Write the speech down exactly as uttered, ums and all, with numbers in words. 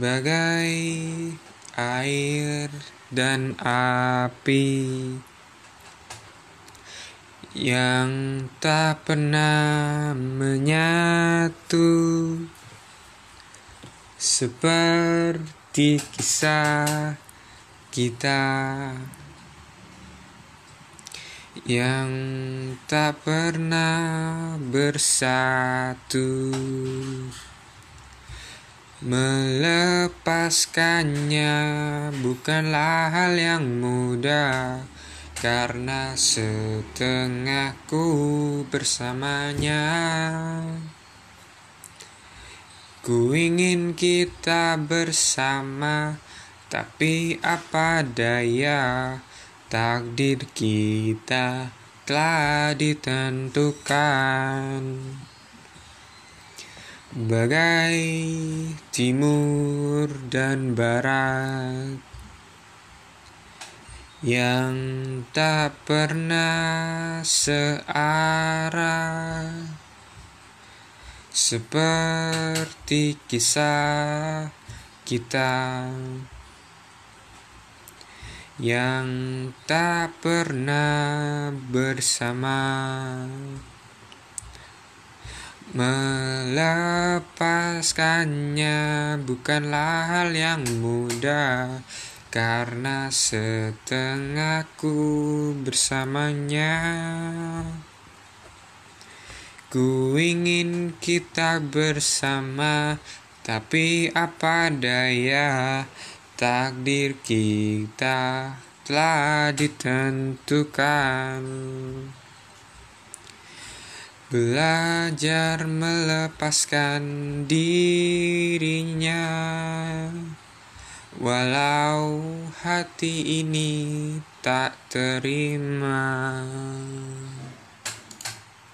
bagai air dan api yang tak pernah menyatu, seperti kisah kita yang tak pernah bersatu. Melepaskannya bukanlah hal yang mudah, karena setengahku bersamanya. Ku ingin kita bersama, tapi apa daya, takdir kita telah ditentukan. Bagai timur dan barat yang tak pernah searah, seperti kisah kita yang tak pernah bersama. Melepaskannya bukanlah hal yang mudah, karena setengahku bersamanya. Ku ingin kita bersama, tapi apa daya, takdir kita telah ditentukan. Belajar melepaskan dirinya, walau hati ini tak terima.